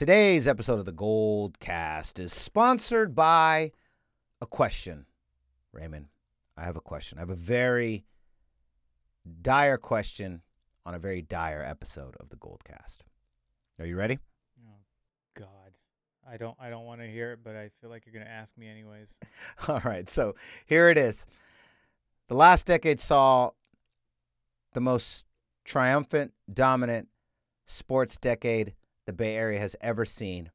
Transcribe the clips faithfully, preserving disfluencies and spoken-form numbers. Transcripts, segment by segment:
Today's episode of the GoldCast is sponsored by a question. Raymond, I have a question. I have a very dire question on a very dire episode of the GoldCast. Are you ready? Oh, God. I don't I don't want to hear it, but I feel like you're going to ask me anyways. All right, so here it is. The last decade saw the most triumphant, dominant sports decade the Bay Area has ever seen,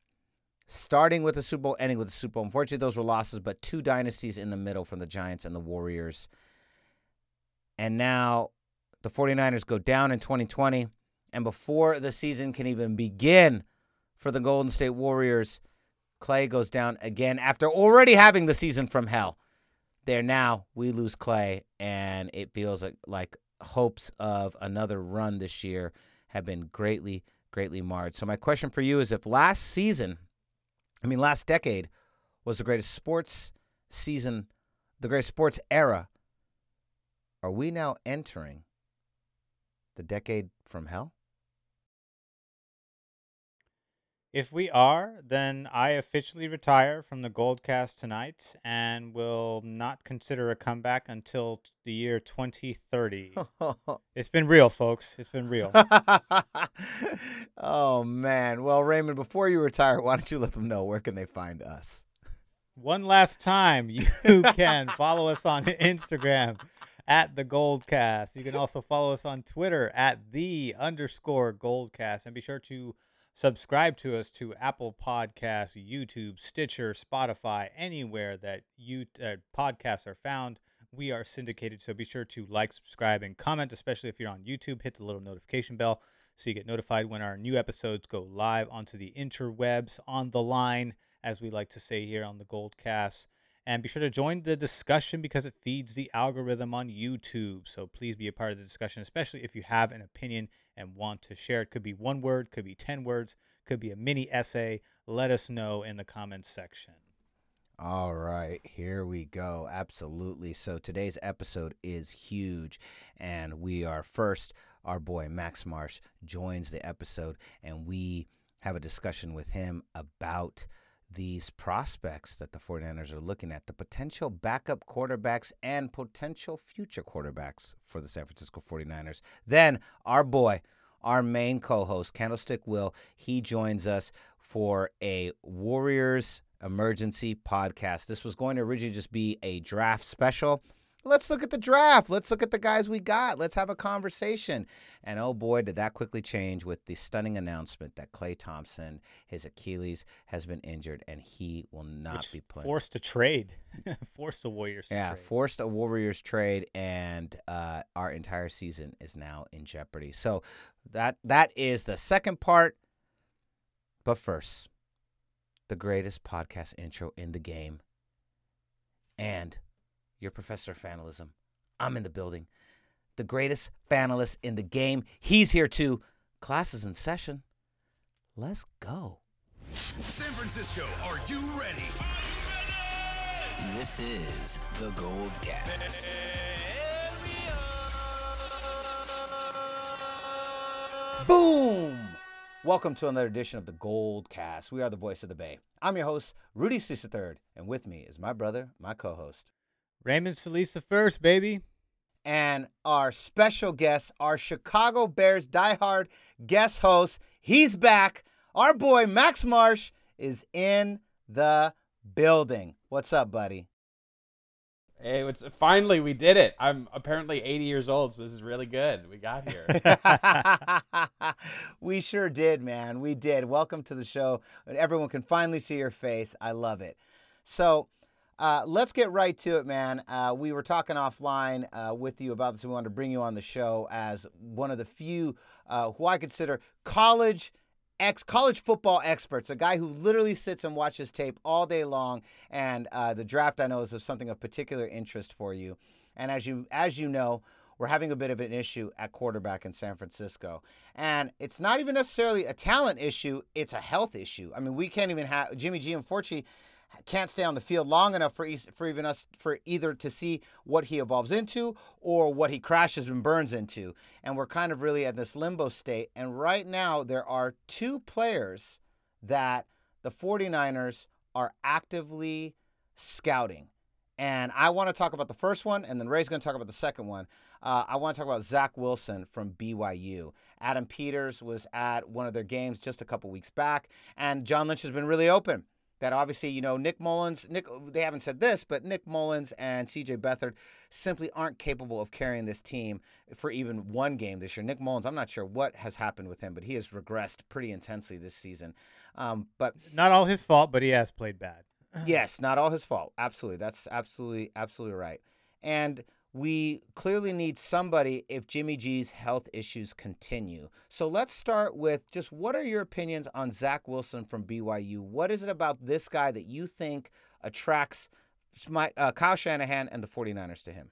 starting with the Super Bowl, ending with the Super Bowl. Unfortunately, those were losses, but two dynasties in the middle from the Giants and the Warriors. And now the 49ers go down in twenty twenty, and before the season can even begin for the Golden State Warriors, Klay goes down again after already having the season from hell. There now, we lose Klay, and it feels like, like hopes of another run this year have been greatly, greatly marred. So my question for you is, if last season, I mean last decade, was the greatest sports season, the greatest sports era, are we now entering the decade from hell? If we are, then I officially retire from the GoldCast tonight and will not consider a comeback until the year twenty thirty. It's been real, folks. It's been real. Oh, man. Well, Raymond, before you retire, why don't you let them know where can they find us? One last time, you can follow us on Instagram at the GoldCast. You can also follow us on Twitter at the underscore GoldCast. And be sure to subscribe to us to Apple Podcasts, YouTube, Stitcher, Spotify, anywhere that you uh, podcasts are found. We are syndicated, so be sure to like, subscribe, and comment, especially if you're on YouTube. Hit the little notification bell so you get notified when our new episodes go live onto the interwebs, on the line, as we like to say here on the GoldCast. And be sure to join the discussion because it feeds the algorithm on YouTube. So please be a part of the discussion, especially if you have an opinion and want to share. It could be one word, could be ten words, could be a mini essay. Let us know in the comments section. All right, here we go. Absolutely. So today's episode is huge, and we are first, our boy Max Marsh joins the episode, and we have a discussion with him about these prospects that the 49ers are looking at, the potential backup quarterbacks and potential future quarterbacks for the San Francisco 49ers. Then our boy, our main co-host, Candlestick Will, he joins us for a Warriors Emergency podcast. This was going to originally just be a draft special. Let's look at the draft. Let's look at the guys we got. Let's have a conversation. And, oh, boy, did that quickly change with the stunning announcement that Klay Thompson, his Achilles, has been injured, and he will not Which be playing. Forced to trade. forced the Warriors to yeah, trade. Yeah, forced a Warriors trade, and uh, our entire season is now in jeopardy. So that that is the second part. But first, the greatest podcast intro in the game. And your professor of fanalism. I'm in the building. The greatest fanalist in the game. He's here too. Class is in session. Let's go. San Francisco, are you ready? Are you ready? This is the GoldCast. Boom! Welcome to another edition of the GoldCast. We are the voice of the Bay. I'm your host, Rudy Cease the Third, and with me is my brother, my co-host, Raymond Solis the First, baby. And our special guest, our Chicago Bears diehard guest host, he's back. Our boy Max Marsh is in the building. What's up, buddy? Hey, it's finally we did it. I'm apparently eighty years old, so this is really good. We got here. We sure did, man. We did. Welcome to the show. Everyone can finally see your face. I love it. So Uh, let's get right to it, man. Uh, we were talking offline uh, with you about this, and we wanted to bring you on the show as one of the few uh, who I consider college ex college football experts, a guy who literally sits and watches tape all day long. And uh, the draft, I know, is of something of particular interest for you. And as you as you know, we're having a bit of an issue at quarterback in San Francisco. And it's not even necessarily a talent issue. It's a health issue. I mean, we can't even have Jimmy G, unfortunately, can't stay on the field long enough for for even us for either to see what he evolves into or what he crashes and burns into. And we're kind of really at this limbo state. And right now there are two players that the 49ers are actively scouting. And I want to talk about the first one, and then Ray's going to talk about the second one. Uh, I want to talk about Zach Wilson from B Y U. Adam Peters was at one of their games just a couple weeks back, and John Lynch has been really open that obviously, you know, Nick Mullins, Nick, they haven't said this, but Nick Mullins and C J Beathard simply aren't capable of carrying this team for even one game this year. Nick Mullins, I'm not sure what has happened with him, but he has regressed pretty intensely this season. Um, but not all his fault, but he has played bad. Yes, not all his fault. Absolutely. That's absolutely, absolutely right. And we clearly need somebody if Jimmy G's health issues continue. So let's start with just what are your opinions on Zach Wilson from B Y U? What is it about this guy that you think attracts my, uh, Kyle Shanahan and the 49ers to him?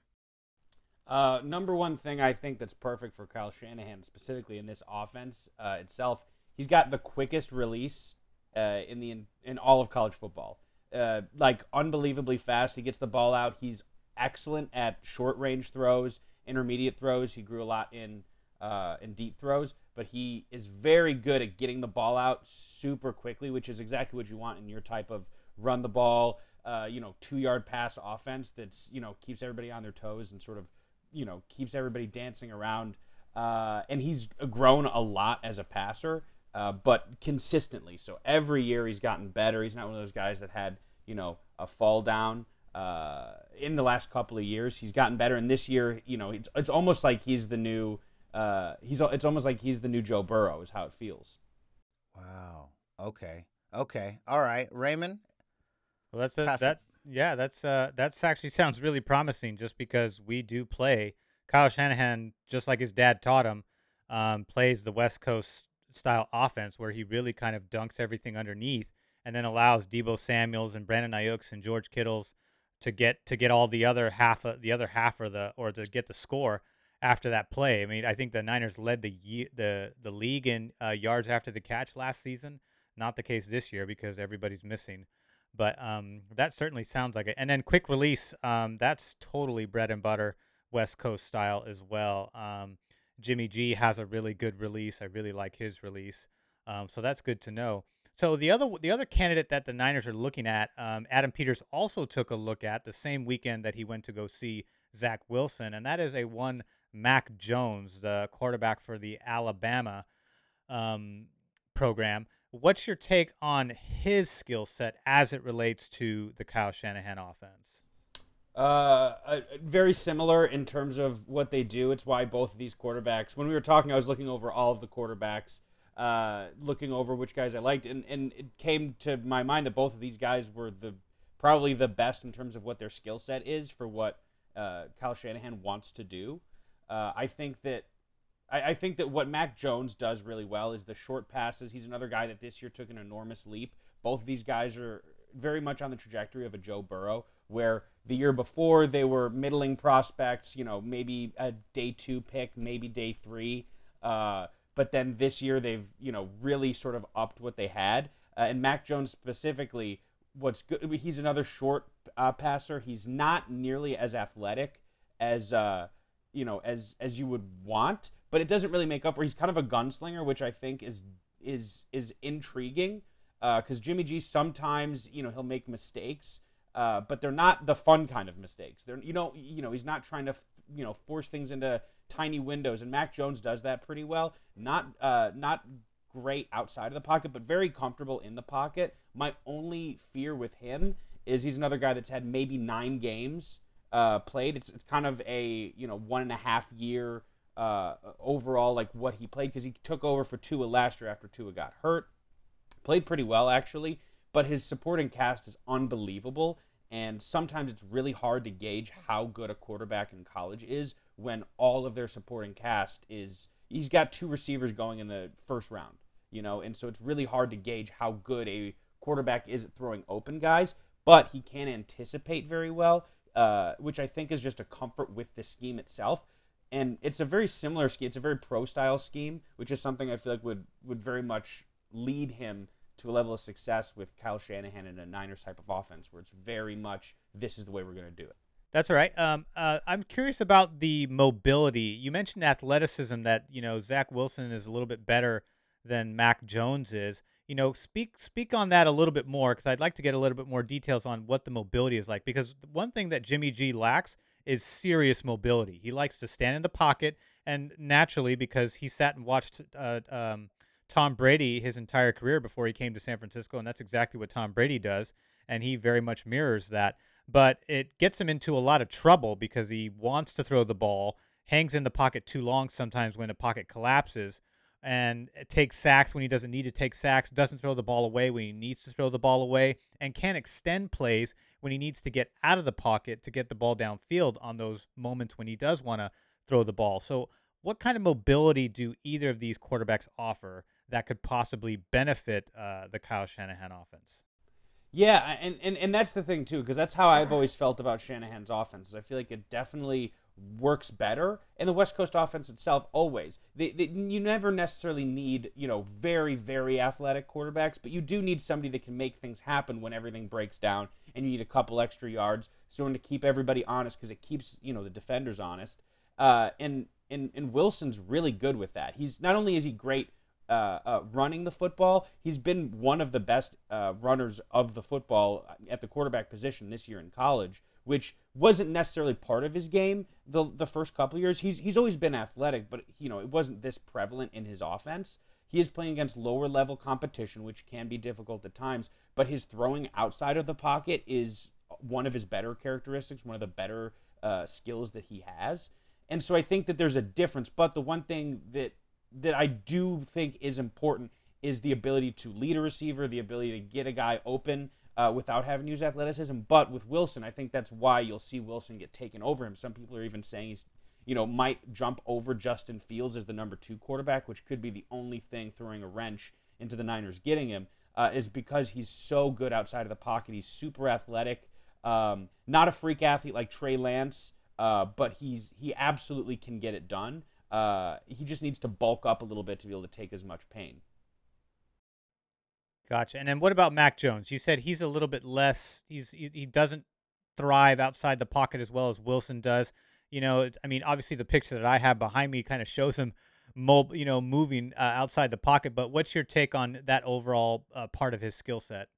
Uh, number one thing I think that's perfect for Kyle Shanahan, specifically in this offense uh, itself, he's got the quickest release uh, in the in, in all of college football. Uh, like unbelievably fast. He gets the ball out. He's excellent at short range throws, intermediate throws. He grew a lot in uh, in deep throws, but he is very good at getting the ball out super quickly, which is exactly what you want in your type of run the ball, uh, you know, two yard pass offense. That's, you know, keeps everybody on their toes and sort of, you know, keeps everybody dancing around. Uh, and he's grown a lot as a passer. Uh, but consistently. So every year he's gotten better. He's not one of those guys that had, you know, a fall down uh, in the last couple of years. He's gotten better, and this year, you know, it's it's almost like he's the new uh, he's it's almost like he's the new Joe Burrow is how it feels. Wow. Okay. Okay. All right, Raymond. Well, that's a, that. Yeah, that's uh, that's actually sounds really promising. Just because we do play Kyle Shanahan, just like his dad taught him, um, plays the West Coast style offense where he really kind of dunks everything underneath and then allows Debo Samuels and Brandon Ayuk's and George Kittle's to get to get all the other half of the other half or the or to get the score after that play. I mean, I think the Niners led the the the league in uh, yards after the catch last season. Not the case this year because everybody's missing. But um, that certainly sounds like it. And then quick release, um, that's totally bread and butter West Coast style as well. Um, Jimmy G has a really good release. I really like his release. Um, so that's good to know. So the other the other candidate that the Niners are looking at, um, Adam Peters also took a look at the same weekend that he went to go see Zach Wilson, and that is a one Mac Jones, the quarterback for the Alabama um, program. What's your take on his skill set as it relates to the Kyle Shanahan offense? Uh, uh, very similar in terms of what they do. It's why both of these quarterbacks, when we were talking, I was looking over all of the quarterbacks, uh, looking over which guys I liked. And, and it came to my mind that both of these guys were the, probably the best in terms of what their skill set is for what, uh, Kyle Shanahan wants to do. Uh, I think that, I, I think that what Mac Jones does really well is the short passes. He's another guy that this year took an enormous leap. Both of these guys are very much on the trajectory of a Joe Burrow, where the year before they were middling prospects, you know, maybe a day two pick, maybe day three. Uh, but then this year they've, you know, really sort of upped what they had. Uh, and Mac Jones specifically, what's good, he's another short uh, passer. He's not nearly as athletic as, uh, you know, as as you would want, but it doesn't really make up for. He's kind of a gunslinger, which I think is is is intriguing because uh, Jimmy G sometimes, you know, he'll make mistakes. Uh, but they're not the fun kind of mistakes. They're you know you know he's not trying to you know force things into tiny windows, and Mac Jones does that pretty well. Not uh, not great outside of the pocket, but very comfortable in the pocket. My only fear with him is he's another guy that's had maybe nine games uh, played. It's it's kind of a you know one and a half year uh, overall like what he played because he took over for Tua last year after Tua got hurt. Played pretty well actually. But his supporting cast is unbelievable, and sometimes it's really hard to gauge how good a quarterback in college is when all of their supporting cast is – he's got two receivers going in the first round, you know, and so it's really hard to gauge how good a quarterback is at throwing open guys, but he can anticipate very well, uh, which I think is just a comfort with the scheme itself. And it's a very similar scheme. It's a very pro-style scheme, which is something I feel like would, would very much lead him – to a level of success with Kyle Shanahan and a Niners type of offense where it's very much, this is the way we're going to do it. That's all right. Um, uh, I'm curious about the mobility. You mentioned athleticism that, you know, Zach Wilson is a little bit better than Mac Jones is. you know, speak speak on that a little bit more, because I'd like to get a little bit more details on what the mobility is like. Because one thing that Jimmy G lacks is serious mobility. He likes to stand in the pocket, and naturally, because he sat and watched uh, um, Tom Brady his entire career before he came to San Francisco, and that's exactly what Tom Brady does, and he very much mirrors that. But it gets him into a lot of trouble because he wants to throw the ball, hangs in the pocket too long sometimes when the pocket collapses, and takes sacks when he doesn't need to take sacks, doesn't throw the ball away when he needs to throw the ball away, and can't extend plays when he needs to get out of the pocket to get the ball downfield on those moments when he does want to throw the ball. So what kind of mobility do either of these quarterbacks offer that could possibly benefit uh, the Kyle Shanahan offense? Yeah, and, and, and that's the thing, too, because that's how I've always felt about Shanahan's offense. I feel like it definitely works better, and the West Coast offense itself always. They, they, you never necessarily need, you know, very, very athletic quarterbacks, but you do need somebody that can make things happen when everything breaks down, and you need a couple extra yards, so to keep everybody honest, because it keeps, you know, the defenders honest. Uh, and, and, and Wilson's really good with that. He's not only is he great Uh, uh, running the football, he's been one of the best uh, runners of the football at the quarterback position this year in college, which wasn't necessarily part of his game the the first couple of years. He's he's always been athletic, but you know it wasn't this prevalent in his offense. He is playing against lower level competition, which can be difficult at times. But his throwing outside of the pocket is one of his better characteristics, one of the better uh, skills that he has. And so I think that there's a difference. But the one thing that that I do think is important is the ability to lead a receiver, the ability to get a guy open uh, without having to use athleticism. But with Wilson, I think that's why you'll see Wilson get taken over him. Some people are even saying he's, you know, might jump over Justin Fields as the number two quarterback, which could be the only thing throwing a wrench into the Niners getting him, uh, is because he's so good outside of the pocket. He's super athletic, um, not a freak athlete like Trey Lance, uh, but he's he absolutely can get it done. Uh, he just needs to bulk up a little bit to be able to take as much pain. Gotcha. And then what about Mac Jones? You said he's a little bit less, he's, he, he doesn't thrive outside the pocket as well as Wilson does. You know, I mean, obviously the picture that I have behind me kind of shows him, mobile, you know, moving uh, outside the pocket, but what's your take on that overall uh, part of his skill set?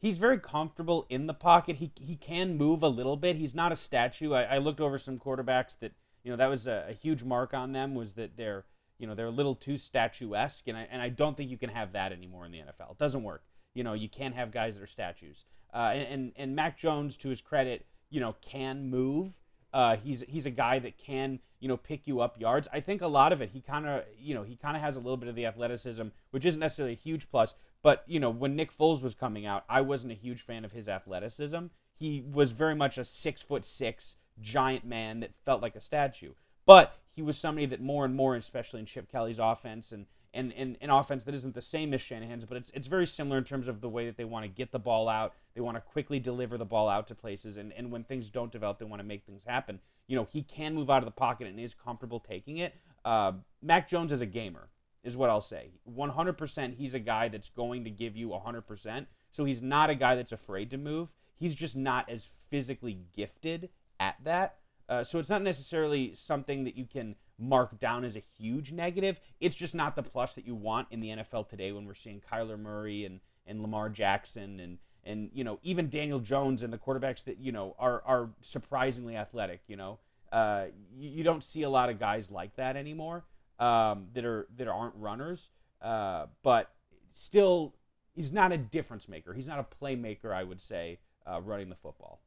He's very comfortable in the pocket. He, he can move a little bit. He's not a statue. I, I looked over some quarterbacks that, you know, that was a, a huge mark on them, was that they're, you know, they're a little too statuesque, and I and I don't think you can have that anymore in the N F L. It doesn't work. You know, you can't have guys that are statues. Uh, and, and and Mac Jones, to his credit, you know, can move. Uh, he's he's a guy that can, you know, pick you up yards. I think a lot of it, he kind of, you know, he kind of has a little bit of the athleticism, which isn't necessarily a huge plus. But you know, when Nick Foles was coming out, I wasn't a huge fan of his athleticism. He was very much a six foot six. Giant man that felt like a statue, but he was somebody that more and more, especially in Chip Kelly's offense and and and an offense that isn't the same as Shanahan's, but it's it's very similar in terms of the way that they want to get the ball out. They want to quickly deliver the ball out to places, and and when things don't develop, they want to make things happen. You know, he can move out of the pocket and is comfortable taking it. Uh, Mac Jones is a gamer, is what I'll say. one hundred percent, he's a guy that's going to give you one hundred percent. So he's not a guy that's afraid to move. He's just not as physically gifted at that. Uh, so it's not necessarily something that you can mark down as a huge negative. It's just not the plus that you want in the N F L today when we're seeing Kyler Murray and, and Lamar Jackson and, and, you know, even Daniel Jones and the quarterbacks that, you know, are, are surprisingly athletic, you know. Uh, you, you don't see a lot of guys like that anymore um, that are, that aren't runners. Uh, but still, he's not a difference maker. He's not a playmaker, I would say, uh, running the football.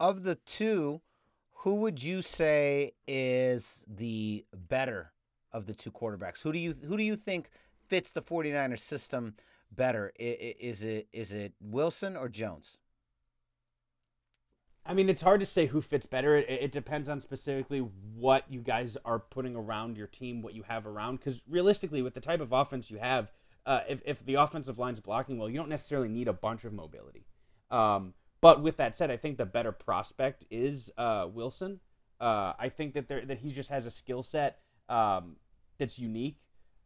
Of the two, who would you say is the better of the two quarterbacks? Who do you who do you think fits the 49ers system better? Is it is it Wilson or Jones? I mean, it's hard to say who fits better. It, it depends on specifically what you guys are putting around your team, what you have around. Because realistically, with the type of offense you have, uh, if, if the offensive line's blocking well, you don't necessarily need a bunch of mobility. Um But with that said, I think the better prospect is uh, Wilson. Uh, I think that there, that he just has a skill set um, that's unique.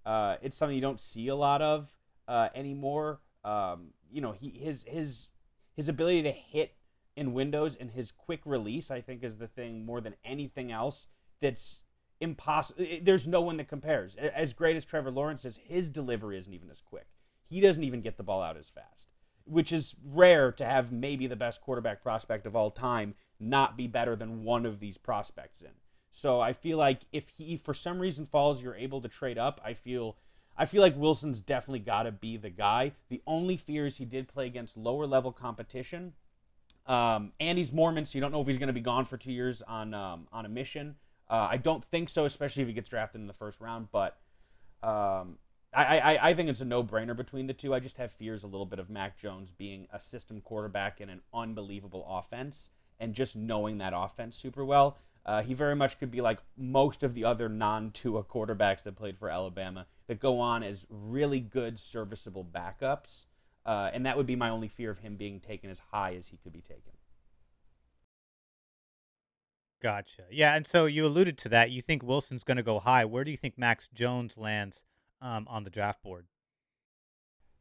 Uh, it's something you don't see a lot of uh, anymore. Um, you know, he his his his ability to hit in windows and his quick release, I think, is the thing more than anything else that's impossible. There's no one that compares. As great as Trevor Lawrence is, his delivery isn't even as quick. He doesn't even get the ball out as fast, which is rare to have maybe the best quarterback prospect of all time not be better than one of these prospects in. So I feel like if he, for some reason, falls, you're able to trade up. I feel I feel like Wilson's definitely got to be the guy. The only fear is he did play against lower-level competition. Um, and he's Mormon, so you don't know if he's going to be gone for two years on um, on a mission. Uh, I don't think so, especially if he gets drafted in the first round. But um, I, I, I think it's a no-brainer between the two. I just have fears a little bit of Mac Jones being a system quarterback in an unbelievable offense and just knowing that offense super well. Uh, he very much could be like most of the other non-Tua quarterbacks that played for Alabama that go on as really good, serviceable backups. Uh, and that would be my only fear of him being taken as high as he could be taken. Gotcha. Yeah, and so you alluded to that. You think Wilson's going to go high. Where do you think Max Jones lands um, on the draft board?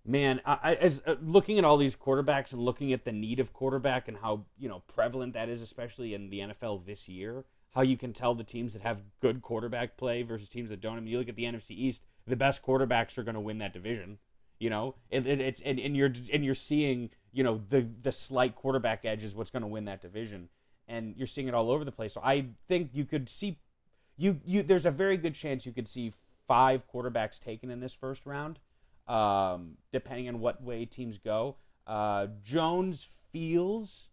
Man, I, as uh, looking at all these quarterbacks and looking at the need of quarterback and how, you know, prevalent that is, especially in the N F L this year, how you can tell the teams that have good quarterback play versus teams that don't. I mean, you look at the N F C East, the best quarterbacks are going to win that division. You know, it, it, it's and, and you're and you're seeing, you know, the the slight quarterback edge is what's going to win that division, and you're seeing it all over the place. So I think you could see, you you there's a very good chance you could see five quarterbacks taken in this first round, um, depending on what way teams go. Uh, Jones feels,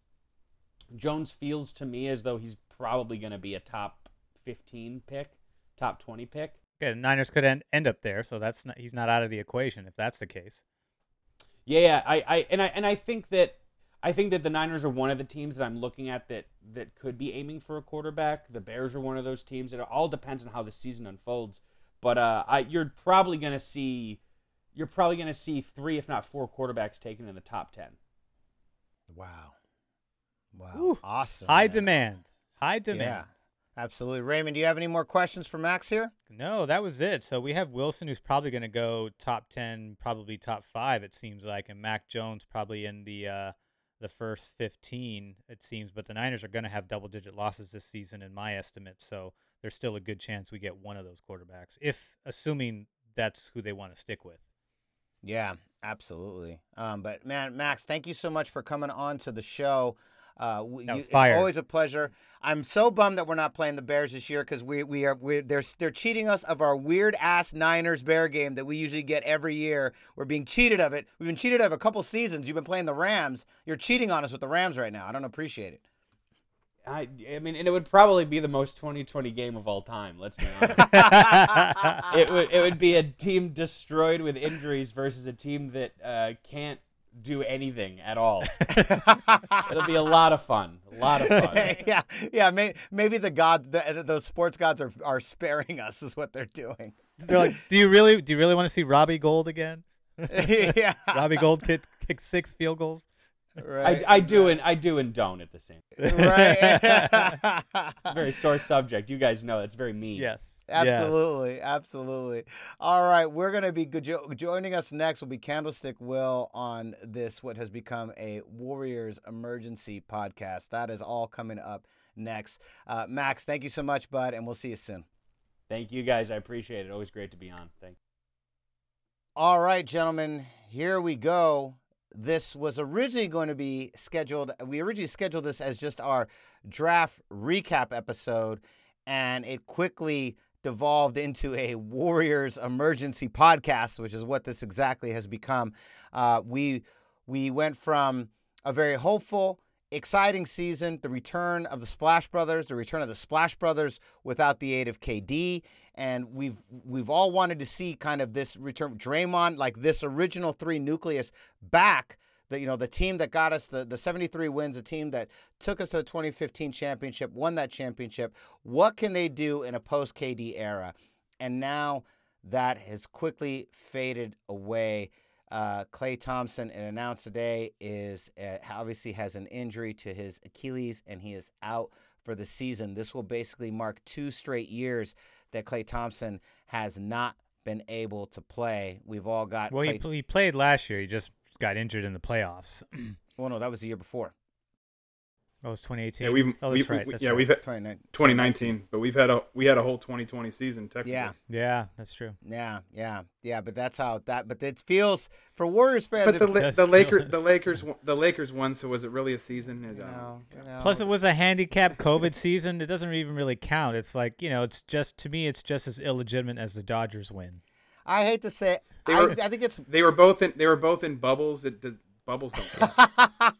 Jones feels to me as though he's probably going to be a top fifteen pick, top twenty pick. Okay, the Niners could end, end up there, so that's not, he's not out of the equation if that's the case. Yeah, yeah, I, I, and I, and I think that, I think that the Niners are one of the teams that I'm looking at that that could be aiming for a quarterback. The Bears are one of those teams. It all depends on how the season unfolds, but uh, I, you're probably gonna see, you're probably gonna see three, if not four, quarterbacks taken in the top ten. Wow, wow, Ooh, awesome! High man. demand, high demand. Yeah. Absolutely. Raymond, do you have any more questions for Max here? No, that was it. So we have Wilson, who's probably going to go top ten, probably top five, it seems like, and Mac Jones probably in the uh, the first fifteen, it seems. But the Niners are going to have double-digit losses this season, in my estimate. So there's still a good chance we get one of those quarterbacks, if assuming that's who they want to stick with. Yeah, absolutely. Um, but, man, Max, thank you so much for coming on to the show. Uh, you, it's always a pleasure. I'm so bummed that we're not playing the Bears this year because we we are we they're they're cheating us of our weird ass Niners Bear game that we usually get every year. We're being cheated of it. We've been cheated of a couple seasons. You've been playing the Rams. You're cheating on us with the Rams right now. I don't appreciate it. I I mean, and it would probably be the most twenty twenty game of all time. Let's be honest. it would it would be a team destroyed with injuries versus a team that uh, can't do anything at all. It'll be a lot of fun. A lot of fun. yeah, yeah. May, maybe the gods, the, those sports gods, are are sparing us. Is what they're doing. They're like, do you really, do you really want to see Robbie Gould again? yeah. Robbie Gould kicked kick six field goals. Right. I, I do and I do and don't at the same. Right. Very sore subject. You guys know that's very mean. Yes. Absolutely, yeah. absolutely. All right, we're going to be jo- joining us next will be Candlestick Will on this, what has become a Warriors Emergency podcast. That is all coming up next. Uh, Max, thank you so much, bud, and we'll see you soon. Thank you, guys. I appreciate it. Always great to be on. Thank you. All right, gentlemen, here we go. This was originally going to be scheduled. We originally scheduled this as just our draft recap episode, and it quickly devolved into a Warriors Emergency podcast, which is what this exactly has become. Uh, we we went from a very hopeful, exciting season, the return of the Splash Brothers, the return of the Splash Brothers without the aid of K D, and we've we've all wanted to see kind of this return, Draymond, like this original three nucleus back. The, you know, the team that got us the, the seventy-three wins, the team that took us to the twenty fifteen championship, won that championship. What can they do in a post-K D era? And now that has quickly faded away. Uh, Klay Thompson, it announced today, is uh, obviously has an injury to his Achilles, and he is out for the season. This will basically mark two straight years that Klay Thompson has not been able to play. We've all got... Well, Klay- he, pl- he played last year. He just... got injured in the playoffs. Well, no, that was the year before. Oh, it's twenty eighteen. Yeah, we've, oh, that's we, right. That's yeah, right. we've had twenty nineteen, but we've had a we had a whole twenty twenty season technically. Yeah, yeah, that's true. Yeah, yeah, yeah. But that's how that. But it feels for Warriors fans. But the the, the Lakers, the Lakers, the Lakers won. So was it really a season? It, you know, um, you know. Plus, it was a handicapped COVID season. It doesn't even really count. It's like you know, it's just to me, it's just as illegitimate as the Dodgers win. I hate to say, they were, I, I think it's they were both in they were both in bubbles. That bubbles don't count.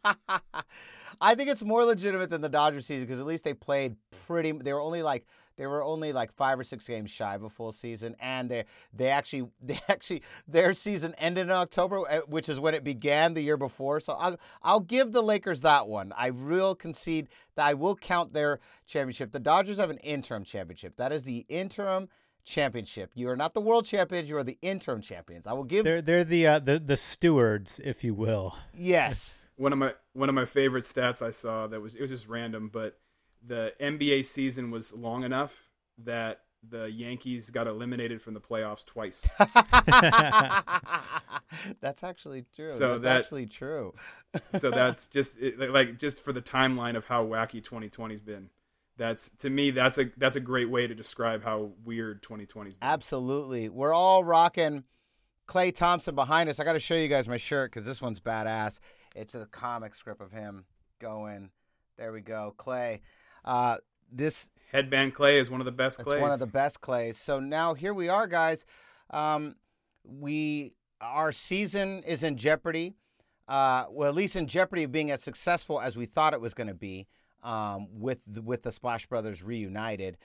I think it's more legitimate than the Dodgers season because at least they played pretty. They were only like they were only like five or six games shy of a full season, and they they actually they actually their season ended in October, which is when it began the year before. So I'll I'll give the Lakers that one. I will concede that I will count their championship. The Dodgers have an interim championship. That is the interim championship. You are not the world champions. You are the interim champions. I will give. They're they're the uh, the the stewards, if you will. Yes. One of my one of my favorite stats I saw that was it was just random, but the N B A season was long enough that the Yankees got eliminated from the playoffs twice. That's actually true. So that's that, actually true. So that's just it, like just for the timeline of how wacky twenty twenty's been. That's to me. That's a that's a great way to describe how weird twenty twenty's been. Absolutely, we're all rocking Klay Thompson behind us. I got to show you guys my shirt because this one's badass. It's a comic strip of him going. There we go, Klay. Uh, this headband Klay is one of the best Klays. It's one of the best Klays. So now here we are, guys. Um, we our season is in jeopardy. Uh, well, at least in jeopardy of being as successful as we thought it was going to be um, with the, with the Splash Brothers reunited.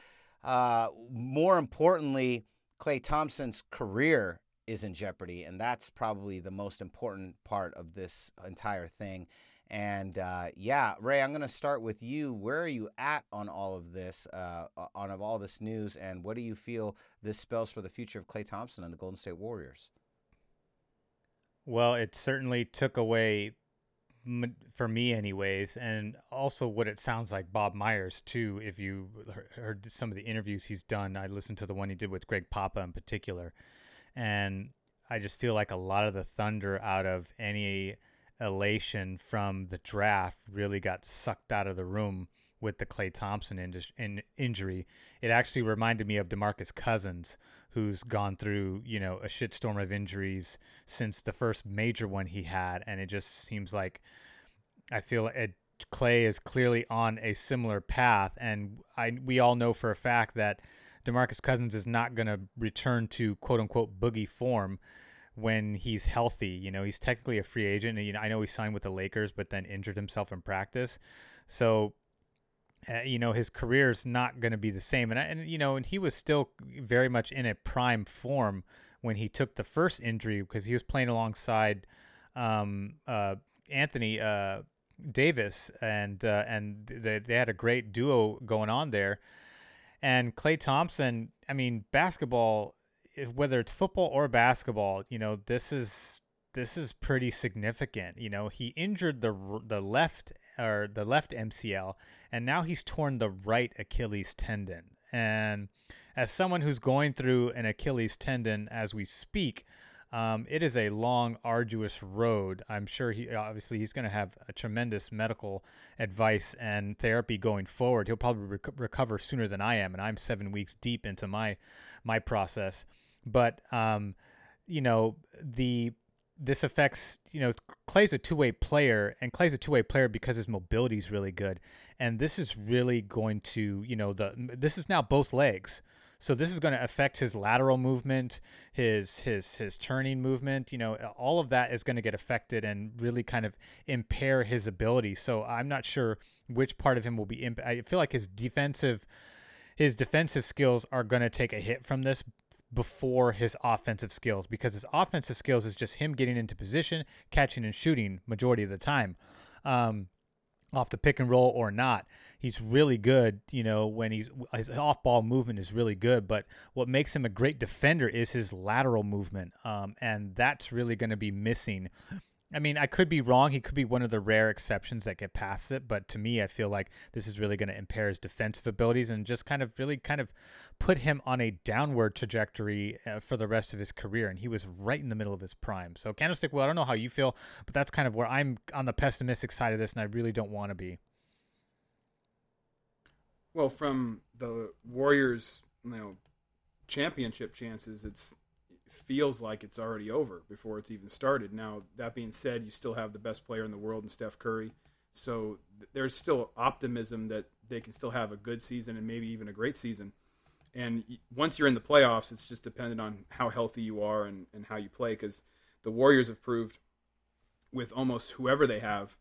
Uh, more importantly, Klay Thompson's career is in jeopardy, and that's probably the most important part of this entire thing. And uh, yeah, Ray, I'm going to start with you. Where are you at on all of this, uh, on of all this news, and what do you feel this spells for the future of Klay Thompson and the Golden State Warriors? Well, it certainly took away, for me anyways, and also what it sounds like Bob Myers too. If you heard some of the interviews he's done, I listened to the one he did with Greg Papa in particular. And I just feel like a lot of the thunder out of any elation from the draft really got sucked out of the room with the Klay Thompson indus- in injury. It actually reminded me of DeMarcus Cousins, who's gone through, you know, a shitstorm of injuries since the first major one he had. And it just seems like I feel it, Klay is clearly on a similar path. And I we all know for a fact that DeMarcus Cousins is not going to return to quote-unquote boogie form when he's healthy. You know, he's technically a free agent. And, you know, I know he signed with the Lakers, but then injured himself in practice. So, uh, you know, his career is not going to be the same. And, I, and, you know, and he was still very much in a prime form when he took the first injury because he was playing alongside um, uh, Anthony uh, Davis, and uh, and they, they had a great duo going on there. And Klay Thompson, I mean, basketball, if, whether it's football or basketball, you know, this is this is pretty significant. You know, he injured the the left or the left M C L, and now he's torn the right Achilles tendon. And as someone who's going through an Achilles tendon as we speak, um, it is a long, arduous road. I'm sure he obviously he's going to have a tremendous medical advice and therapy going forward. He'll probably rec- recover sooner than I am, and I'm seven weeks deep into my my process. But um, you know, the this affects you know Klay's a two way player, and Klay's a two way player because his mobility is really good, and this is really going to you know the this is now both legs. So this is going to affect his lateral movement, his his his turning movement. You know, all of that is going to get affected and really kind of impair his ability. So I'm not sure which part of him will be imp- I feel like his defensive his defensive skills are going to take a hit from this before his offensive skills, because his offensive skills is just him getting into position, catching and shooting majority of the time. Um off the pick and roll or not. He's really good, you know, when he's his off-ball movement is really good, but what makes him a great defender is his lateral movement, um, and that's really going to be missing. I mean, I could be wrong. He could be one of the rare exceptions that get past it, but to me, I feel like this is really going to impair his defensive abilities and just kind of really kind of put him on a downward trajectory uh, for the rest of his career, and he was right in the middle of his prime. So, Candlestick, well, I don't know how you feel, but that's kind of where I'm on the pessimistic side of this, and I really don't want to be. Well, from the Warriors, you know, championship chances, it's it feels like it's already over before it's even started. Now, that being said, you still have the best player in the world in Steph Curry. So th- there's still optimism that they can still have a good season and maybe even a great season. And y- once you're in the playoffs, it's just dependent on how healthy you are and, and how you play, because the Warriors have proved with almost whoever they have,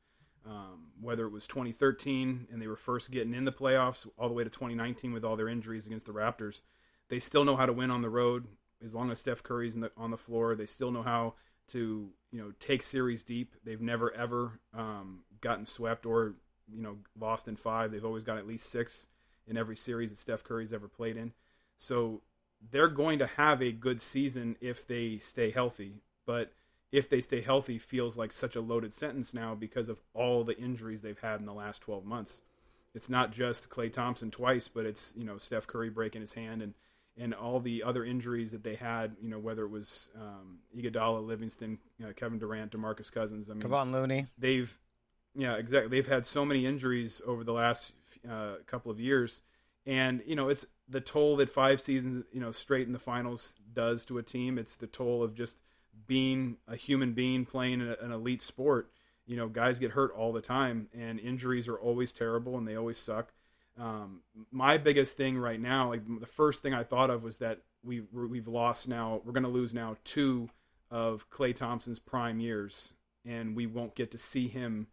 um, whether it was twenty thirteen and they were first getting in the playoffs all the way to twenty nineteen with all their injuries against the Raptors, they still know how to win on the road. As long as Steph Curry's in the, on the floor, they still know how to, you know, take series deep. They've never, ever um, gotten swept or, you know, lost in five. They've always got at least six in every series that Steph Curry's ever played in. So they're going to have a good season if they stay healthy. But if they stay healthy feels like such a loaded sentence now because of all the injuries they've had in the last twelve months. It's not just Klay Thompson twice, but it's, you know, Steph Curry breaking his hand and, and all the other injuries that they had, you know, whether it was um, Iguodala, Livingston, you know, Kevin Durant, DeMarcus Cousins. I mean, Kevon Looney. They've, yeah, exactly. They've had so many injuries over the last uh, couple of years. And, you know, it's the toll that five seasons, you know, straight in the finals does to a team. It's the toll of just being a human being playing a, an elite sport. You know, guys get hurt all the time, and injuries are always terrible and they always suck. Um, my biggest thing right now, like the first thing I thought of was that we we've lost now. We're going to lose now two of Klay Thompson's prime years, and we won't get to see him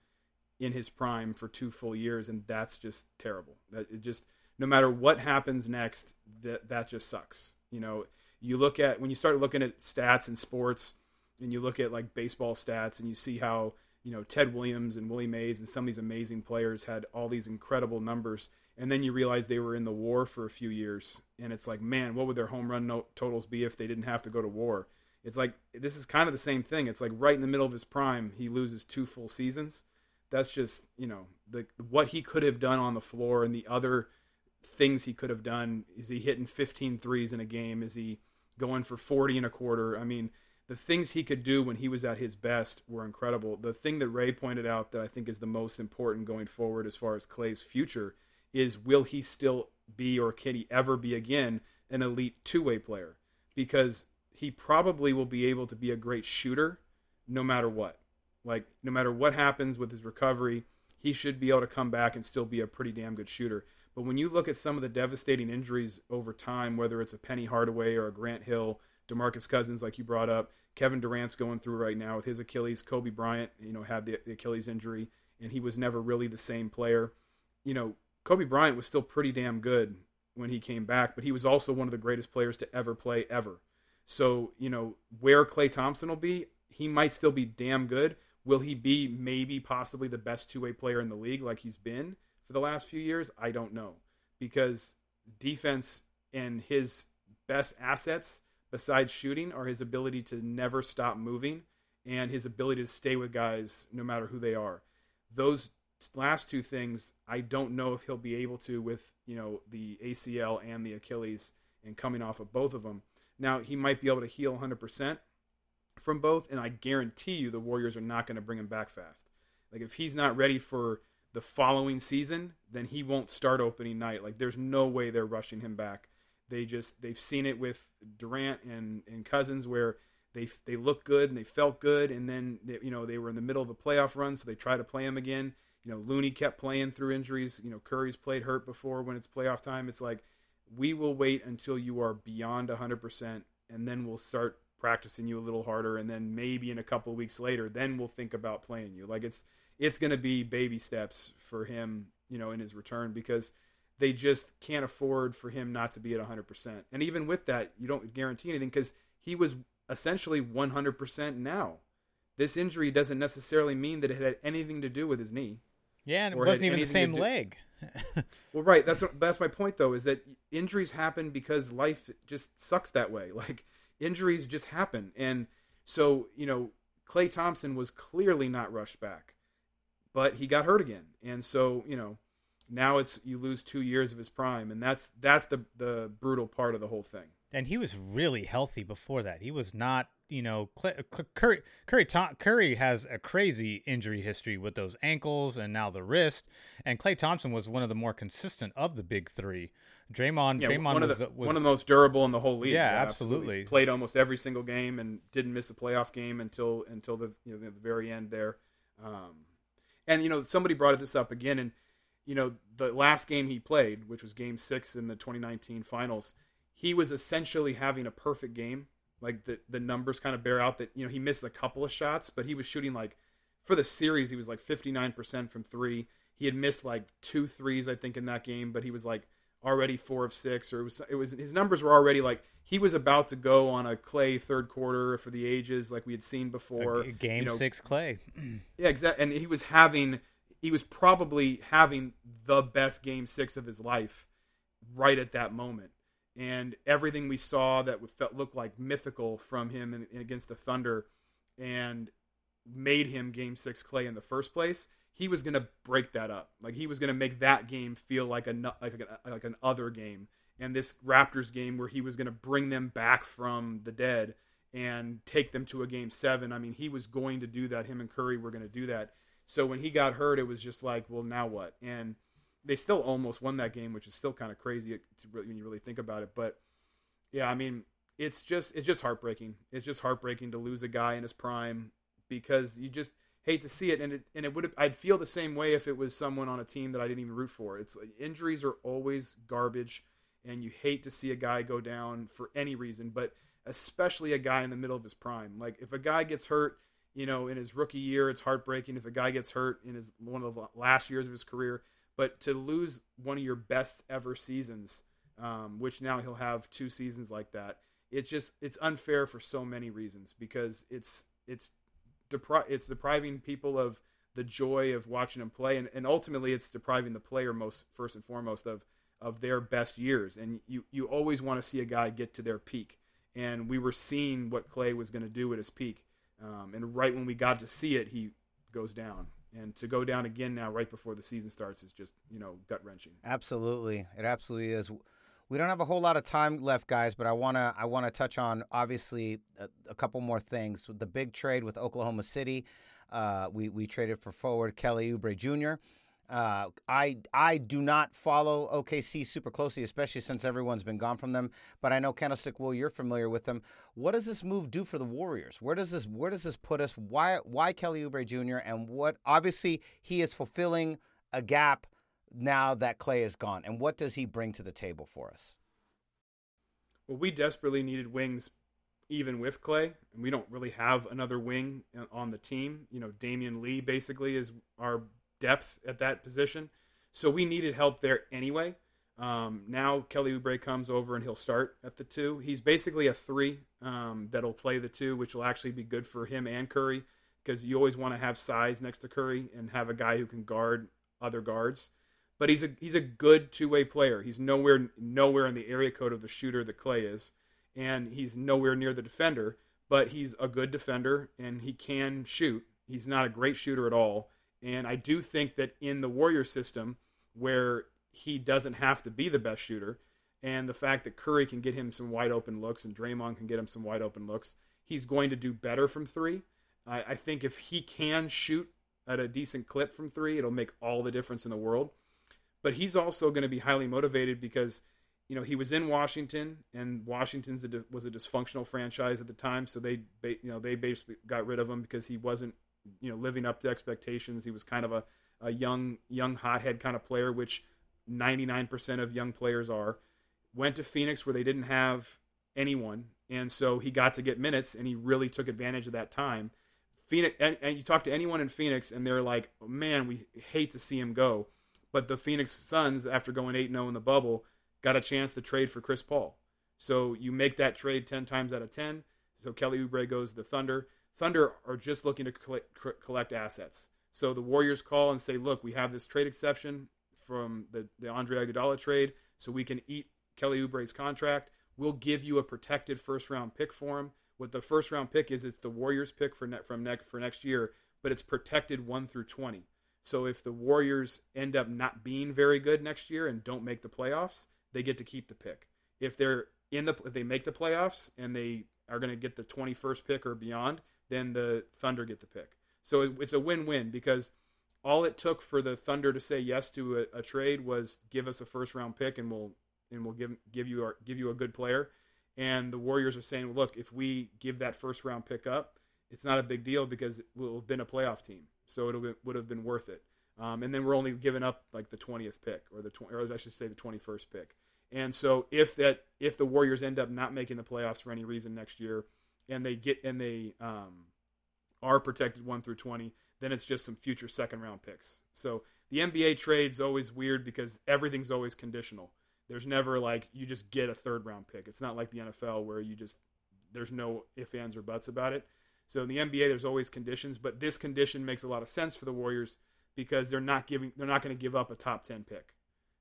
in his prime for two full years. And that's just terrible. That it just, no matter what happens next, that, that just sucks. You know, you look at, when you start looking at stats in sports and you look at like baseball stats and you see how, you know, Ted Williams and Willie Mays and some of these amazing players had all these incredible numbers. And then you realize they were in the war for a few years. And it's like, man, what would their home run no- totals be if they didn't have to go to war? It's like, this is kind of the same thing. It's like right in the middle of his prime, he loses two full seasons. That's just, you know, the what he could have done on the floor and the other things he could have done. Is he hitting fifteen threes in a game? Is he going for forty and a quarter? I mean, the things he could do when he was at his best were incredible. The thing that Ray pointed out that I think is the most important going forward as far as Klay's future is, will he still be, or can he ever be again, an elite two-way player? Because he probably will be able to be a great shooter no matter what. Like, no matter what happens with his recovery, he should be able to come back and still be a pretty damn good shooter. But when you look at some of the devastating injuries over time, whether it's a Penny Hardaway or a Grant Hill, DeMarcus Cousins, like you brought up, Kevin Durant's going through right now with his Achilles, Kobe Bryant, you know, had the, the Achilles injury, and he was never really the same player. You know, Kobe Bryant was still pretty damn good when he came back, but he was also one of the greatest players to ever play ever. So, you know, where Klay Thompson will be, he might still be damn good. Will he be maybe possibly the best two-way player in the league like he's been for the last few years? I don't know, because defense and his best assets besides shooting are his ability to never stop moving and his ability to stay with guys no matter who they are. Those last two things, I don't know if he'll be able to with, you know, the A C L and the Achilles and coming off of both of them. Now, he might be able to heal one hundred percent from both, and I guarantee you the Warriors are not going to bring him back fast. Like, if he's not ready for the following season, then he won't start opening night. Like, there's no way they're rushing him back. They just, they've seen it with Durant and, and Cousins where they they looked good and they felt good, and then they, you know, they were in the middle of a playoff run, so they try to play him again. You know, Looney kept playing through injuries. You know, Curry's played hurt before when it's playoff time. It's like, we will wait until you are beyond one hundred percent, and then we'll start practicing you a little harder, and then maybe in a couple of weeks later, then we'll think about playing you. Like, it's it's going to be baby steps for him, you know, in his return, because they just can't afford for him not to be at one hundred percent. And even with that, you don't guarantee anything, because he was essentially one hundred percent now. This injury doesn't necessarily mean that it had anything to do with his knee. Yeah, and it wasn't even the same leg. Well, right. That's what, that's my point, though, is that injuries happen because life just sucks that way. Like, injuries just happen. And so, you know, Klay Thompson was clearly not rushed back, but he got hurt again. And so, you know, now it's, you lose two years of his prime, and that's that's the the brutal part of the whole thing. And he was really healthy before that. He was not, you know, Curry. Curry, Curry has a crazy injury history with those ankles and now the wrist. And Klay Thompson was one of the more consistent of the big three. Draymond, yeah, Draymond one was, of the, was one of the most durable in the whole league. Yeah, yeah absolutely. absolutely. Played almost every single game and didn't miss a playoff game until until the you know the very end there. Um, and you know somebody brought this up again, and you know the last game he played, which was Game Six in the twenty nineteen Finals. He was essentially having a perfect game. Like the, the numbers kind of bear out that, you know, he missed a couple of shots, but he was shooting like for the series, he was like fifty-nine percent from three. He had missed like two threes, I think, in that game, but he was like already four of six or it was, it was, his numbers were already like, he was about to go on a Klay third quarter for the ages. Like we had seen before game you know, six Klay. Yeah, exactly. And he was having, he was probably having the best game six of his life right at that moment. And everything we saw that felt looked like mythical from him in, in against the Thunder and made him Game six Klay in the first place, he was going to break that up. Like he was going to make that game feel like, a, like, a, like an other game. And this Raptors game where he was going to bring them back from the dead and take them to a Game seven. I mean, he was going to do that. Him and Curry were going to do that. So when he got hurt, it was just like, well, now what? And they still almost won that game, which is still kind of crazy when you really think about it. But yeah, I mean, it's just it's just heartbreaking. It's just heartbreaking to lose a guy in his prime because you just hate to see it. And it and it would have, I'd feel the same way if it was someone on a team that I didn't even root for. It's like injuries are always garbage, and you hate to see a guy go down for any reason, but especially a guy in the middle of his prime. Like if a guy gets hurt, you know, in his rookie year, it's heartbreaking. If a guy gets hurt in his one of the last years of his career. But to lose one of your best ever seasons, um, which now he'll have two seasons like that, it just it's unfair for so many reasons because it's it's depri- it's depriving people of the joy of watching him play, and, and ultimately it's depriving the player most first and foremost of of their best years. And you you always want to see a guy get to their peak, and we were seeing what Klay was going to do at his peak, um, and right when we got to see it, he goes down. And to go down again now right before the season starts is just, you know, gut-wrenching. Absolutely. It absolutely is. We don't have a whole lot of time left, guys, but I want to I want to touch on, obviously, a, a couple more things. The big trade with Oklahoma City, uh, we, we traded for forward Kelly Oubre Junior Uh, I I do not follow O K C super closely, especially since everyone's been gone from them. But I know Candlestick Will, you're familiar with them. What does this move do for the Warriors? Where does this Where does this put us? Why Why Kelly Oubre Junior and what? Obviously, he is fulfilling a gap now that Klay is gone. And what does he bring to the table for us? Well, we desperately needed wings, even with Klay, and we don't really have another wing on the team. You know, Damian Lee basically is our depth at that position, so we needed help there anyway. Um, now Kelly Oubre comes over and he'll start at the two. He's basically a three um, that'll play the two, which will actually be good for him and Curry because you always want to have size next to Curry and have a guy who can guard other guards. But he's a he's a good two-way player. He's nowhere nowhere in the area code of the shooter that Klay is, and he's nowhere near the defender. But he's a good defender and he can shoot. He's not a great shooter at all. And I do think that in the Warrior system, where he doesn't have to be the best shooter, and the fact that Curry can get him some wide open looks and Draymond can get him some wide open looks, he's going to do better from three. I, I think if he can shoot at a decent clip from three, it'll make all the difference in the world. But he's also going to be highly motivated because, you know, he was in Washington, and Washington's a, was a dysfunctional franchise at the time, so they, you know, they basically got rid of him because he wasn't, you know, living up to expectations. He was kind of a, a young, young hothead kind of player, which ninety-nine percent of young players are. Went to Phoenix where they didn't have anyone. And so he got to get minutes and he really took advantage of that time. Phoenix, and, and you talk to anyone in Phoenix and they're like, man, we hate to see him go. But the Phoenix Suns, after going eight and oh in the bubble, got a chance to trade for Chris Paul. So you make that trade ten times out of ten. So Kelly Oubre goes to the Thunder. Thunder are just looking to collect assets. So the Warriors call and say, look, we have this trade exception from the, the Andre Iguodala trade, so we can eat Kelly Oubre's contract. We'll give you a protected first-round pick for him. What the first-round pick is, it's the Warriors' pick for ne- from ne- for next year, but it's protected one through twenty. So if the Warriors end up not being very good next year and don't make the playoffs, they get to keep the pick. If they're in the if they make the playoffs and they are going to get the twenty-first pick or beyond, then the Thunder get the pick. So it, it's a win-win, because all it took for the Thunder to say yes to a, a trade was give us a first-round pick and we'll and we'll give give you our, give you a good player. And the Warriors are saying, look, if we give that first-round pick up, it's not a big deal because it will have been a playoff team, so it would have been worth it. Um, and then we're only giving up like the twentieth pick, or the tw- or I should say the twenty-first pick. And so if that if the Warriors end up not making the playoffs for any reason next year, and they get and they um, are protected one through twenty, then it's just some future second round picks. So the N B A trade's always weird because everything's always conditional. There's never like you just get a third round pick. It's not like the N F L where you just there's no ifs, ands, or buts about it. So in the N B A, there's always conditions, but this condition makes a lot of sense for the Warriors because they're not giving, they're not going to give up a top ten pick,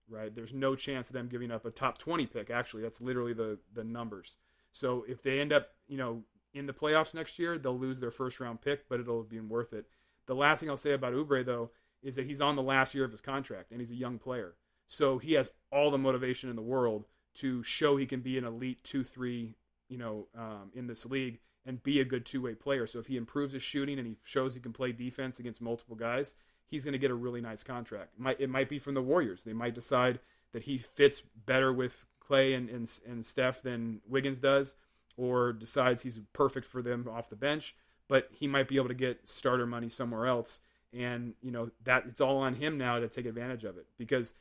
right? There's no chance of them giving up a top twenty pick. Actually, that's literally the the numbers. So if they end up, you know, in the playoffs next year, they'll lose their first round pick, but it'll have been worth it. The last thing I'll say about Oubre though is that he's on the last year of his contract and he's a young player, so he has all the motivation in the world to show he can be an elite two three, you know, um, in this league, and be a good two-way player. So if he improves his shooting and he shows he can play defense against multiple guys, he's going to get a really nice contract. It might, it might be from the Warriors. They might decide that he fits better with Klay and, and, and Steph than Wiggins does, or decides he's perfect for them off the bench, but he might be able to get starter money somewhere else. And, you know, that it's all on him now to take advantage of it, because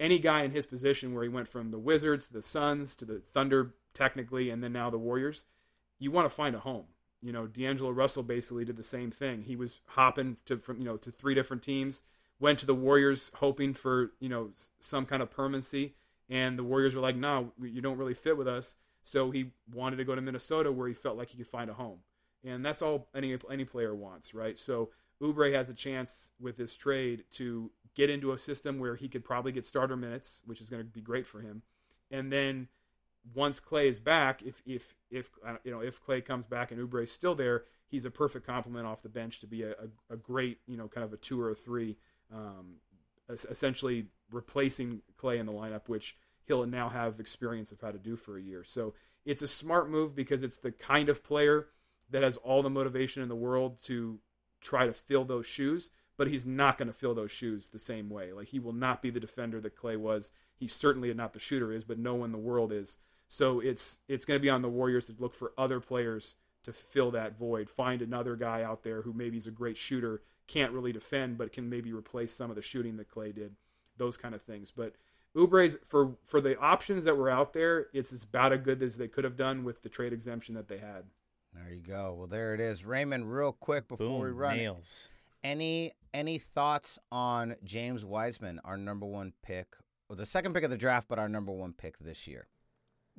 any guy in his position where he went from the Wizards to the Suns to the Thunder technically, and then now the Warriors, you want to find a home. You know, D'Angelo Russell basically did the same thing. He was hopping to from you know to three different teams, went to the Warriors hoping for you know some kind of permanency, and the Warriors were like, "No, nah, you don't really fit with us." So he wanted to go to Minnesota, where he felt like he could find a home, and that's all any any player wants, right? So Oubre has a chance with this trade to get into a system where he could probably get starter minutes, which is going to be great for him, and then, once Klay is back, if if if you know if Klay comes back and Oubre is still there, he's a perfect complement off the bench to be a, a, a great you know kind of a two or a three, um, essentially replacing Klay in the lineup, which he'll now have experience of how to do for a year. So it's a smart move because it's the kind of player that has all the motivation in the world to try to fill those shoes, but he's not going to fill those shoes the same way. Like, he will not be the defender that Klay was. He certainly not the shooter is, but no one in the world is. So it's it's going to be on the Warriors to look for other players to fill that void. Find another guy out there who maybe is a great shooter, can't really defend, but can maybe replace some of the shooting that Klay did. Those kind of things. But Oubre's, for for the options that were out there, it's about as good as they could have done with the trade exemption that they had. There you go. Well, there it is, Raymond. Real quick before Boom, we run, nails. any any thoughts on James Wiseman, our number one pick, or the second pick of the draft, but our number one pick this year?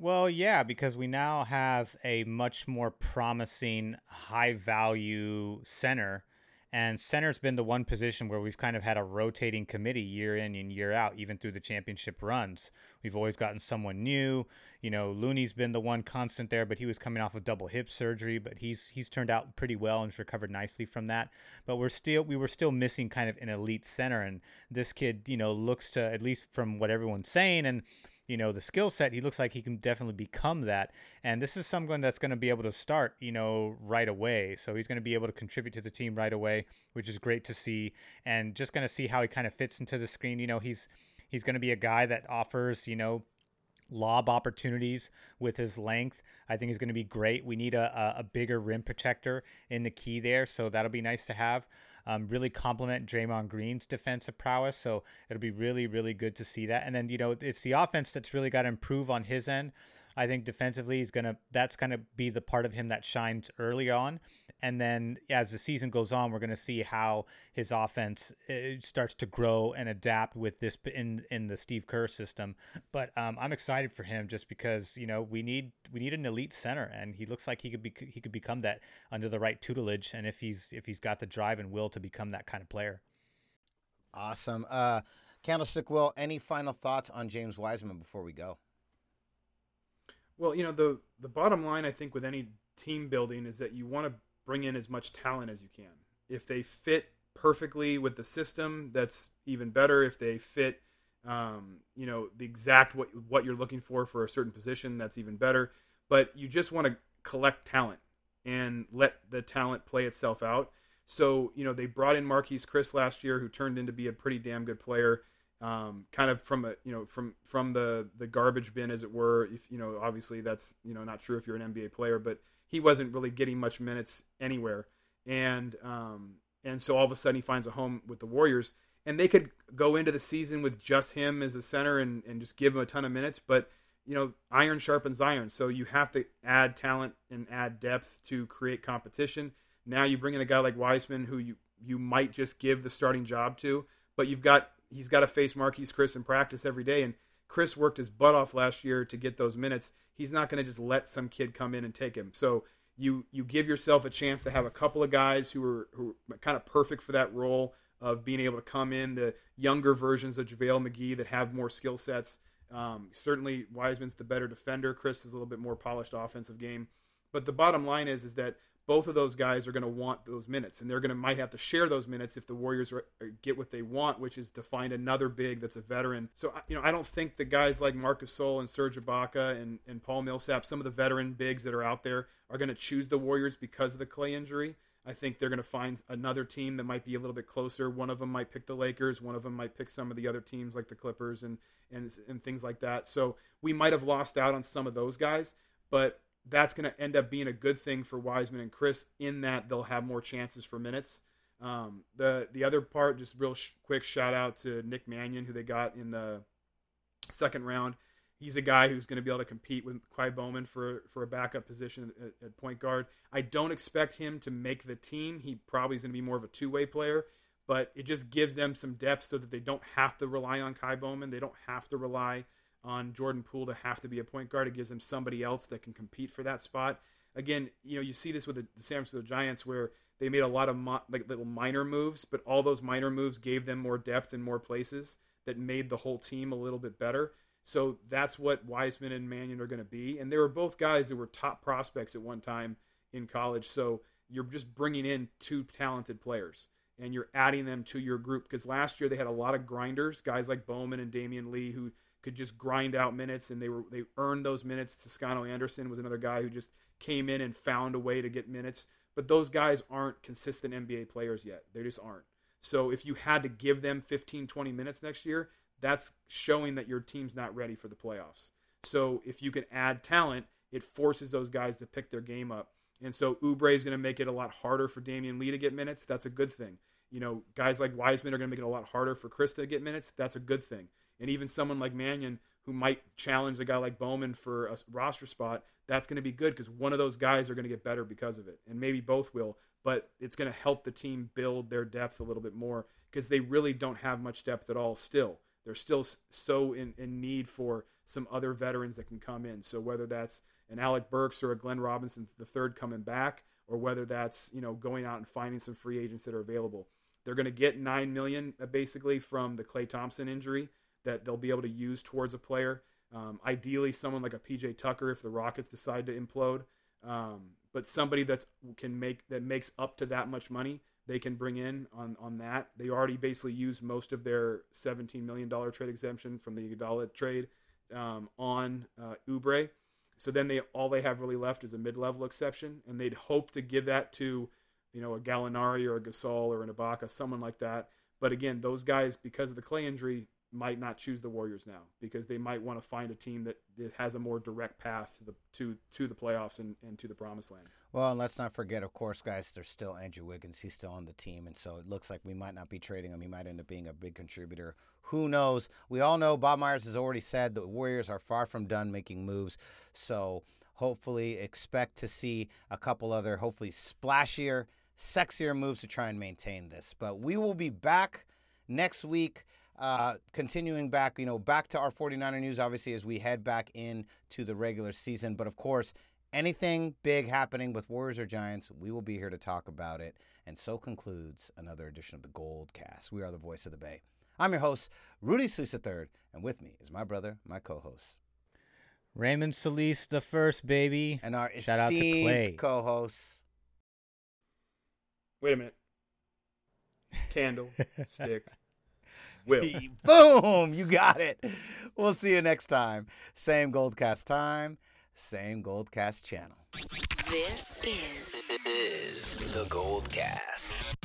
Well, yeah, because we now have a much more promising, high-value center, and center's been the one position where we've kind of had a rotating committee year in and year out, even through the championship runs. We've always gotten someone new. You know, Looney's been the one constant there, but he was coming off of double hip surgery, but he's he's turned out pretty well and's recovered nicely from that. But we're still we were still missing kind of an elite center, and this kid, you know, looks to, at least from what everyone's saying, and you know, the skill set, he looks like he can definitely become that. And this is someone that's going to be able to start, you know, right away. So he's going to be able to contribute to the team right away, which is great to see. And just going to see how he kind of fits into the screen. You know, he's he's going to be a guy that offers, you know, lob opportunities with his length. I think he's going to be great. We need a, a bigger rim protector in the key there, so that'll be nice to have. Um, really complement Draymond Green's defensive prowess, so it'll be really, really good to see that. And then, you know, it's the offense that's really got to improve on his end. I think defensively, he's gonna that's gonna be the part of him that shines early on, and then as the season goes on, we're gonna see how his offense starts to grow and adapt with this in in the Steve Kerr system. But um, I'm excited for him just because you know we need we need an elite center, and he looks like he could be he could become that under the right tutelage, and if he's if he's got the drive and will to become that kind of player. Awesome, uh, Candlestick Will. Any final thoughts on James Wiseman before we go? Well, you know, the the bottom line, I think, with any team building is that you want to bring in as much talent as you can. If they fit perfectly with the system, that's even better. If they fit um, you know, the exact what what you're looking for for a certain position, that's even better. But you just want to collect talent and let the talent play itself out. So, you know, they brought in Marquese Chriss last year, who turned into be a pretty damn good player, um, kind of from a, you know, from, from the, the garbage bin, as it were. If, you know, obviously that's, you know, not true if you're an N B A player, but he wasn't really getting much minutes anywhere. And, um, and so all of a sudden he finds a home with the Warriors, and they could go into the season with just him as a center and, and just give him a ton of minutes. But, you know, iron sharpens iron. So you have to add talent and add depth to create competition. Now you bring in a guy like Wiseman, who you, you might just give the starting job to, but you've got, he's got to face Marquese Chriss in practice every day. And Chris worked his butt off last year to get those minutes. He's not going to just let some kid come in and take him. So you, you give yourself a chance to have a couple of guys who are, who are kind of perfect for that role of being able to come in, the younger versions of JaVale McGee that have more skill sets. Um, certainly Wiseman's the better defender. Chris is a little bit more polished offensive game, but the bottom line is, is that both of those guys are going to want those minutes, and they're going to might have to share those minutes if the Warriors are, are get what they want, which is to find another big that's a veteran. So, you know, I don't think the guys like Marcus Sol and Serge Ibaka and, and Paul Millsap, some of the veteran bigs that are out there, are going to choose the Warriors because of the Klay injury. I think they're going to find another team that might be a little bit closer. One of them might pick the Lakers. One of them might pick some of the other teams like the Clippers and and, and things like that. So we might have lost out on some of those guys, but that's going to end up being a good thing for Wiseman and Chris in that they'll have more chances for minutes. Um, the the other part, just real sh- quick shout out to Nick Mannion, who they got in the second round. He's a guy who's going to be able to compete with Kai Bowman for, for a backup position at, at point guard. I don't expect him to make the team. He probably is going to be more of a two-way player, but it just gives them some depth so that they don't have to rely on Kai Bowman. They don't have to rely on Jordan Poole to have to be a point guard. It gives them somebody else that can compete for that spot. Again, you know, you see this with the San Francisco Giants, where they made a lot of mo- like little minor moves, but all those minor moves gave them more depth in more places that made the whole team a little bit better. So that's what Wiseman and Mannion are going to be. And they were both guys that were top prospects at one time in college. So you're just bringing in two talented players, and you're adding them to your group, because last year they had a lot of grinders, guys like Bowman and Damian Lee, who could just grind out minutes, and they were they earned those minutes. Toscano Anderson was another guy who just came in and found a way to get minutes. But those guys aren't consistent N B A players yet. They just aren't. So if you had to give them fifteen, twenty minutes next year, that's showing that your team's not ready for the playoffs. So if you can add talent, it forces those guys to pick their game up. And so Oubre is going to make it a lot harder for Damian Lee to get minutes. That's a good thing. You know, guys like Wiseman are going to make it a lot harder for Chris to get minutes. That's a good thing. And even someone like Mannion, who might challenge a guy like Bowman for a roster spot, that's going to be good, because one of those guys are going to get better because of it. And maybe both will, but it's going to help the team build their depth a little bit more, because they really don't have much depth at all still. They're still so in, in need for some other veterans that can come in. So whether that's an Alec Burks or a Glenn Robinson the third coming back, or whether that's, you know, going out and finding some free agents that are available, they're going to get nine million dollars basically from the Klay Thompson injury that they'll be able to use towards a player. Um, ideally, someone like a P J Tucker if the Rockets decide to implode, um, but somebody that's can make that makes up to that much money, they can bring in on, on that. They already basically used most of their seventeen million dollars trade exemption from the Iguodala trade um, on uh, Oubre. So then they all they have really left is a mid-level exception, and they'd hope to give that to, you know, a Gallinari or a Gasol or an Ibaka, someone like that. But again, those guys, because of the Klay injury, might not choose the Warriors now, because they might want to find a team that has a more direct path to the to to the playoffs and, and to the promised land. Well, and let's not forget, of course, guys, there's still Andrew Wiggins. He's still on the team, and so it looks like we might not be trading him. He might end up being a big contributor. Who knows? We all know Bob Myers has already said the Warriors are far from done making moves, so hopefully expect to see a couple other, hopefully splashier, sexier moves to try and maintain this. But we will be back next week. Uh, continuing back, you know, back to our 49er news, obviously, as we head back into the regular season. But, of course, anything big happening with Warriors or Giants, we will be here to talk about it. And so concludes another edition of the GoldCast. We are the voice of the Bay. I'm your host, Rudy Solis the third, and with me is my brother, my co-host, Raymond Solis the first, baby. And our shout out to Klay, co-host. Wait a minute. Candlestick. Will. Boom! You got it. We'll see you next time. Same GoldCast time, same GoldCast channel. This is, this is the GoldCast.